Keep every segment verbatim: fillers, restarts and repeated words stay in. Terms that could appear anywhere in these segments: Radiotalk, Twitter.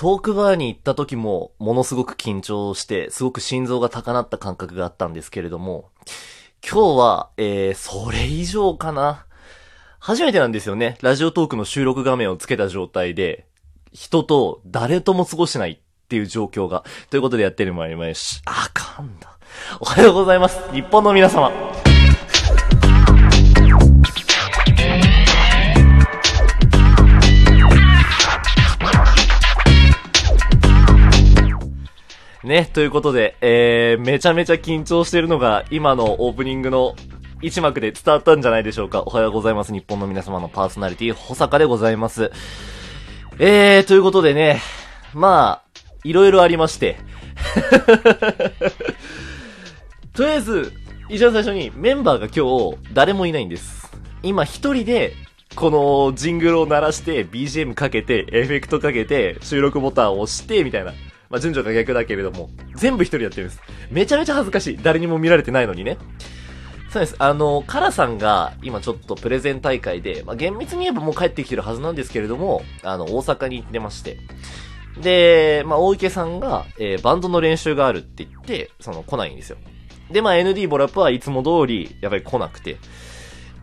トークバーに行った時もものすごく緊張して、すごく心臓が高鳴った感覚があったんですけれども、今日は、えー、それ以上かな。初めてなんですよね。ラジオトークの収録画面をつけた状態で、人と誰とも過ごしないっていう状況が。ということでやってるまいりまし、あかんだ。おはようございます。日本の皆様。ね、ということで、えー、めちゃめちゃ緊張してるのが今のオープニングの一幕で伝わったんじゃないでしょうか。おはようございます。日本の皆様のパーソナリティ、保坂でございます。えー、ということでね、まあ、いろいろありまして。とりあえず、一番最初にメンバーが今日、誰もいないんです。今一人で、このジングルを鳴らして、ビージーエム かけて、エフェクトかけて、収録ボタンを押して、みたいな。まあ、順序が逆だけれども、全部一人やってるんです。めちゃめちゃ恥ずかしい。誰にも見られてないのにね。そうです。あの、カラさんが、今ちょっとプレゼン大会で、まあ、厳密に言えばもう帰ってきてるはずなんですけれども、あの、大阪に行ってまして。で、まあ、大池さんが、えー、バンドの練習があるって言って、その、来ないんですよ。で、まあ、エヌディー ボラップはいつも通り、やっぱり来なくて。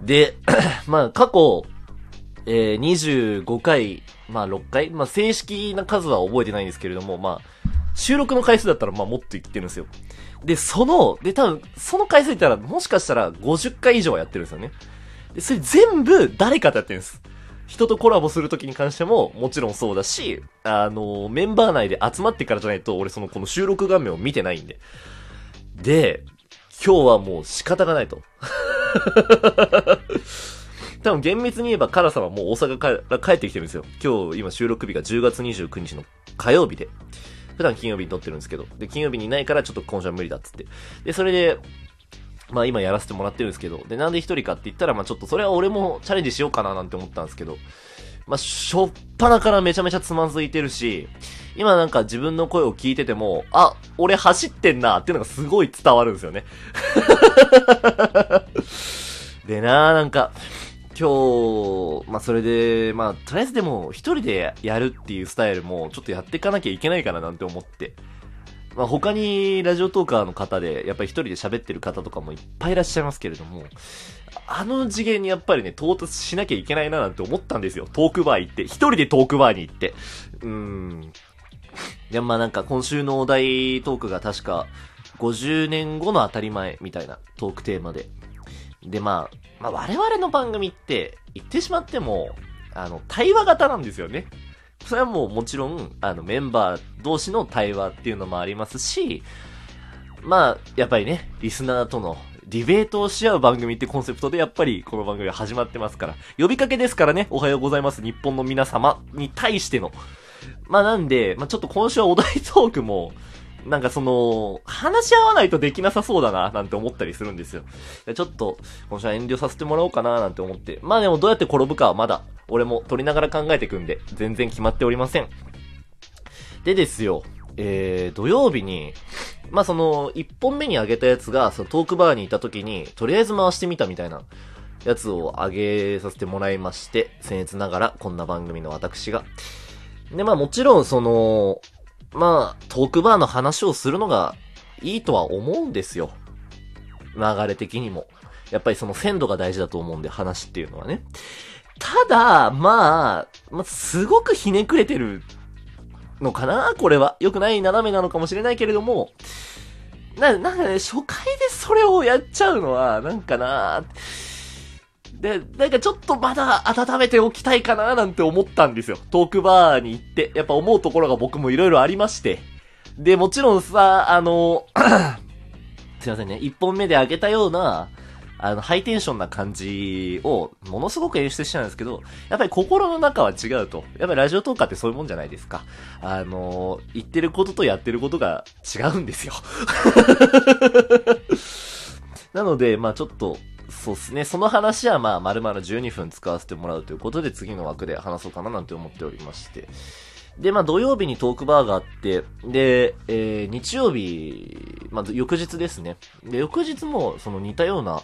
で、まあ、過去、えー、にじゅうごかい、まあろっかい、まあ正式な数は覚えてないんですけれども、まあ収録の回数だったらまあもっといってるんですよ。で、その、で多分その回数いったらもしかしたらごじゅっかい以上はやってるんですよね。で、それ全部誰かとやってるんです。人とコラボするときに関してももちろんそうだし、あのー、メンバー内で集まってからじゃないと俺そのこの収録画面を見てないんで。で、今日はもう仕方がないと。多分厳密に言えばカラさんはもう大阪から帰ってきてるんですよ。今日、今収録日がじゅうがつにじゅうくにちの火曜日で。普段金曜日に撮ってるんですけど。で、金曜日にいないからちょっと今週は無理だっつって。で、それで、まあ今やらせてもらってるんですけど。で、なんで一人かって言ったら、まあちょっとそれは俺もチャレンジしようかななんて思ったんですけど。まあ、しょっぱなからめちゃめちゃつまずいてるし、今なんか自分の声を聞いてても、あ、俺走ってんなっていうのがすごい伝わるんですよね。でなぁ、なんか、今日、まあ、それで、まあ、とりあえずでも、一人でやるっていうスタイルも、ちょっとやっていかなきゃいけないかななんて思って。まあ、他に、ラジオトーカーの方で、やっぱり一人で喋ってる方とかもいっぱいいらっしゃいますけれども、あの次元にやっぱりね、到達しなきゃいけないななんて思ったんですよ。トークバー行って。一人でトークバーに行って。うーん。で、まあ、なんか、今週のお題トークが確か、ごじゅうねんごの当たり前みたいなトークテーマで。で、まあ、まあ、我々の番組って、言ってしまっても、あの、対話型なんですよね。それはもうもちろん、あの、メンバー同士の対話っていうのもありますし、まあ、やっぱりね、リスナーとのディベートをし合う番組ってコンセプトで、やっぱりこの番組は始まってますから、呼びかけですからね、おはようございます、日本の皆様に対しての。まあ、なんで、まあ、ちょっと今週はお題トークも、なんかその、話し合わないとできなさそうだな、なんて思ったりするんですよ。ちょっと、今週は遠慮させてもらおうかな、なんて思って。まあでもどうやって転ぶかはまだ、俺も取りながら考えていくんで、全然決まっておりません。でですよ、えー、土曜日に、まあその、一本目に上げたやつが、そのトークバーにいた時に、とりあえず回してみたみたいな、やつを上げさせてもらいまして、僭越ながら、こんな番組の私が。で、まあもちろんその、まあ、トークバーの話をするのがいいとは思うんですよ。流れ的にも。やっぱりその鮮度が大事だと思うんで、話っていうのはね。ただ、まあ、まあ、すごくひねくれてるのかなこれは。良くない斜めなのかもしれないけれども、な、なんかね、初回でそれをやっちゃうのは、なんかなで、なんかちょっとまだ温めておきたいかななんて思ったんですよ。トークバーに行って、やっぱ思うところが僕もいろいろありまして。で、もちろんさ、あの、すいませんね、一本目で上げたような、あの、ハイテンションな感じを、ものすごく演出してたんですけど、やっぱり心の中は違うと。やっぱりラジオトーカーってそういうもんじゃないですか。あの、言ってることとやってることが違うんですよ。なので、まあちょっと、そうですね。その話はまあ、丸々じゅうにふん使わせてもらうということで、次の枠で話そうかななんて思っておりまして。で、まあ、土曜日にトークバーがあって、で、えー、日曜日、まあ、翌日ですね。で、翌日も、その似たような、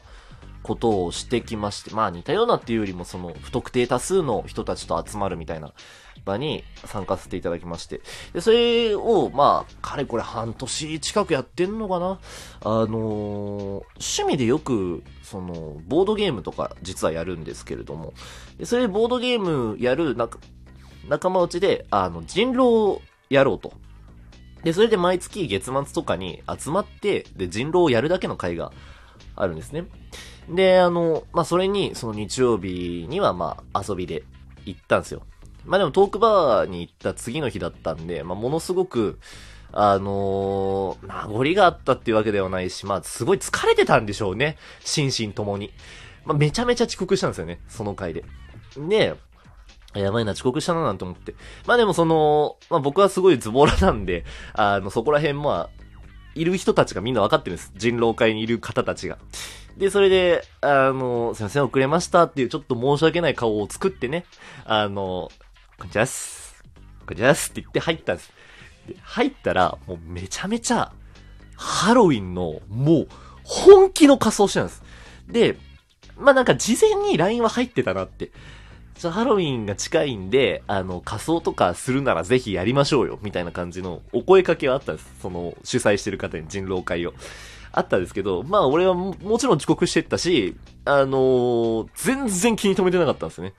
ことをしてきまして、まあ似たようなっていうよりもその不特定多数の人たちと集まるみたいな場に参加させていただきまして。で、それを、まあ、かれこれ半年近くやってんのかな。あのー、趣味でよく、その、ボードゲームとか実はやるんですけれども、でそれボードゲームやるな仲間内で、あの、人狼をやろうと。で、それで毎月月末とかに集まって、で、人狼をやるだけの会があるんですね。で、あの、まあ、それに、その日曜日には、まあ、遊びで行ったんですよ。まあでもトークバーに行った次の日だったんで、まあものすごく、あのー、名残があったっていうわけではないし、まあすごい疲れてたんでしょうね。心身ともに。まあめちゃめちゃ遅刻したんですよね、その回で。で、やばいな、遅刻したななんて思って。まあでもその、まあ僕はすごいズボラなんで、あの、そこら辺まあ、いる人たちがみんな分かってるんです。人狼会にいる方たちが。で、それで、あの、すいません、遅れましたっていうちょっと申し訳ない顔を作ってね、あの、こんにちはっす。こんにちはっすって言って入ったんです。で入ったら、もうめちゃめちゃ、ハロウィンの、もう、本気の仮装してたんです。で、まあ、なんか事前に ライン は入ってたなって。じゃあハロウィンが近いんで、あの、仮装とかするならぜひやりましょうよ、みたいな感じのお声かけはあったんです。その、主催してる方に人狼会を。あったんですけど、まあ、俺は も, もちろん遅刻してったし、あのー、全然気に留めてなかったんですね。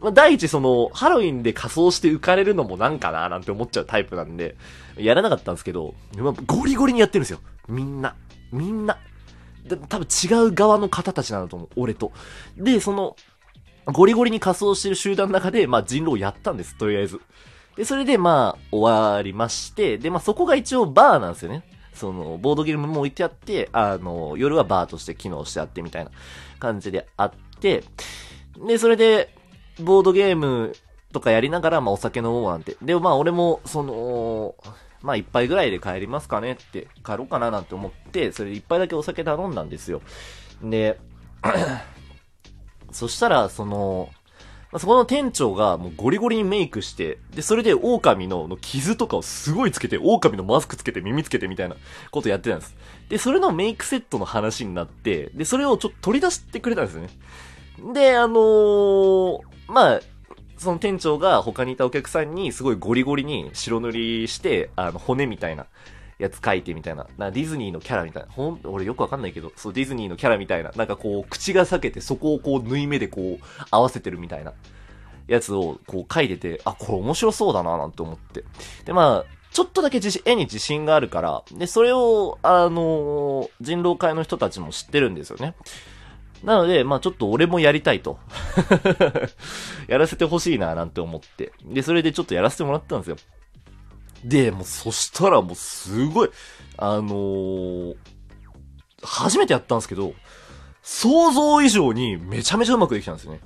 まあ、第一、その、ハロウィンで仮装して浮かれるのもなんかなーなんて思っちゃうタイプなんで、やらなかったんですけど、まあ、ゴリゴリにやってるんですよ。みんな。みんな。で多分違う側の方たちなんだと思う。俺と。で、その、ゴリゴリに仮装してる集団の中で、まあ、人狼やったんです。とりあえず。で、それで、まあ、終わりまして、で、まあ、そこが一応バーなんですよね。その、ボードゲームも置いてあって、あの、夜はバーとして機能してあってみたいな感じであって、で、それで、ボードゲームとかやりながら、まあお酒飲もうなんて。で、まあ俺も、その、まあ一杯ぐらいで帰りますかねって、帰ろうかななんて思って、それで一杯だけお酒頼んだんですよ。で、そしたら、その、そこの店長がもうゴリゴリにメイクして、で、それで狼のの傷とかをすごいつけて、狼のマスクつけて耳つけてみたいなことやってたんです。で、それのメイクセットの話になって、で、それをちょっと取り出してくれたんですよね。で、あのー、まあ、その店長が他にいたお客さんにすごいゴリゴリに白塗りして、あの、骨みたいなやつ描いてみたいな。なディズニーのキャラみたいな。ほん、俺よくわかんないけど、そう、ディズニーのキャラみたいな。なんかこう、口が裂けて、そこをこう、縫い目でこう、合わせてるみたいなやつをこう描いてて、あ、これ面白そうだな、なんて思って。で、まあ、ちょっとだけ自信、絵に自信があるから、で、それを、あのー、人狼会の人たちも知ってるんですよね。なので、まあちょっと俺もやりたいと。やらせてほしいな、なんて思って。で、それでちょっとやらせてもらったんですよ。で、もうそしたらもうすごい、あのー、初めてやったんですけど、想像以上にめちゃめちゃうまくできたんですよね。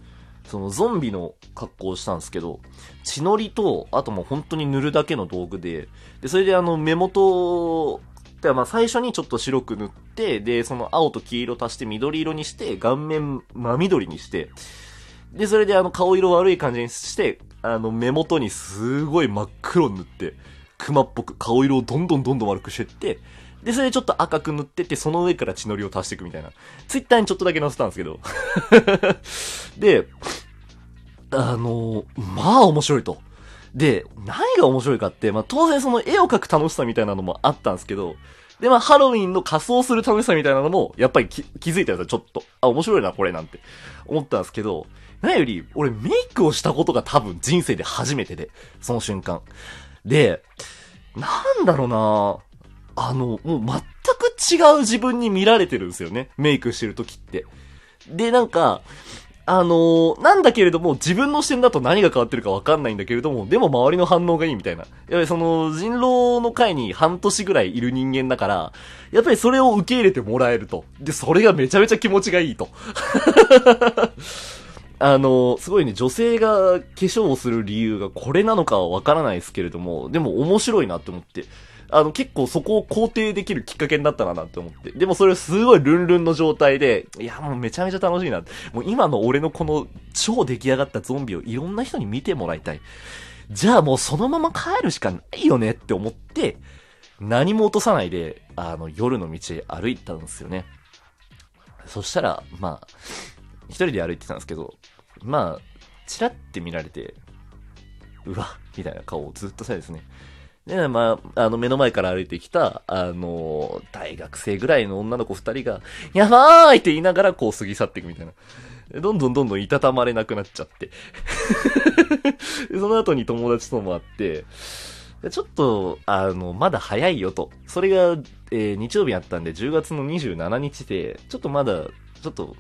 そのゾンビの格好をしたんですけど、血のりと、あともう本当に塗るだけの道具で、で、それであの目元、だからまあ最初にちょっと白く塗って、で、その青と黄色足して緑色にして、顔面真緑にして、で、それであの顔色悪い感じにして、あの目元にすごい真っ黒塗って、クマっぽく顔色をどんどんどんどん悪くしてって、で、それでちょっと赤く塗ってって、その上から血のりを足していくみたいな。ツイッターにちょっとだけ載せたんですけど。で、あの、まあ面白いと。で、何が面白いかって、まあ、当然その絵を描く楽しさみたいなのもあったんですけど、で、まあ、ハロウィンの仮装する楽しさみたいなのも、やっぱり気づいたんですよ、ちょっと。あ、面白いな、これなんて思ったんですけど、何より、俺メイクをしたことが多分人生で初めてで、その瞬間。で、なんだろうな、あの、もう全く違う自分に見られてるんですよね、メイクしてる時って。で、なんか、あのー、なんだけれども、自分の視点だと何が変わってるかわかんないんだけれども、でも周りの反応がいいみたいな。やっぱりその、人狼の会に半年ぐらいいる人間だから、やっぱりそれを受け入れてもらえると。で、それがめちゃめちゃ気持ちがいいと。あのー、すごいね、女性が化粧をする理由がこれなのかはわからないですけれども、でも面白いなって思って。あの、結構そこを肯定できるきっかけになったななんて思って。でもそれすごいルンルンの状態で、いや、もうめちゃめちゃ楽しいな。もう今の俺のこの超出来上がったゾンビをいろんな人に見てもらいたい。じゃあもうそのまま帰るしかないよねって思って、何も落とさないで、あの、夜の道歩いたんですよね。そしたらまあ一人で歩いてたんですけど、まあチラって見られて、うわみたいな顔をずっとしたいですね。で、まあ、あの目の前から歩いてきたあの大学生ぐらいの女の子二人がやばーいって言いながらこう過ぎ去っていくみたいな、どんどんどんどんいたたまれなくなっちゃってその後に友達とも会って、ちょっとあのまだ早いよと、それが、えー、日曜日あったんでじゅうがつのにじゅうしちにちで、ちょっとまだちょっと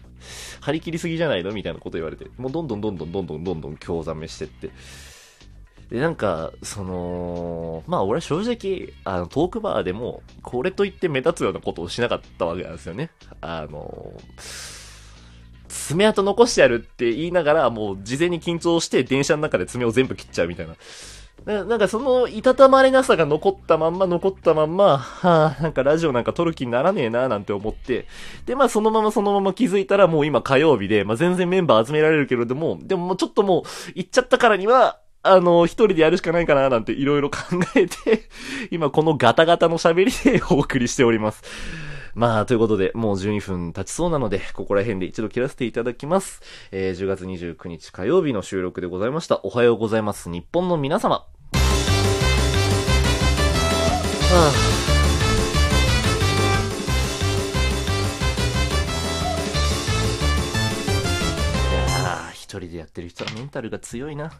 張り切りすぎじゃないのみたいなこと言われて、もうどんどんどんどんどんどんどんどん興ざめしてって、でなんかそのまあ俺は正直あのトークバーでもこれといって目立つようなことをしなかったわけなんですよね。あのー爪痕残してやるって言いながら、もう事前に緊張して電車の中で爪を全部切っちゃうみたいな。な, なんかそのいたたまれなさが残ったまんま残ったまんま、はぁ、なんかラジオなんか撮る気にならねえなぁなんて思って。で、まあそのままそのまま気づいたらもう今火曜日で、まあ全然メンバー集められるけれども、でももうちょっともう行っちゃったからには、あの、一人でやるしかないかななんていろいろ考えて、今このガタガタの喋りでお送りしております。まあということで、もうじゅうにふん経ちそうなのでここら辺で一度切らせていただきます。えー、じゅうがつにじゅうくにち火曜日の収録でございました。おはようございます、日本の皆様。はあ、いやー、一人でやってる人はメンタルが強いな。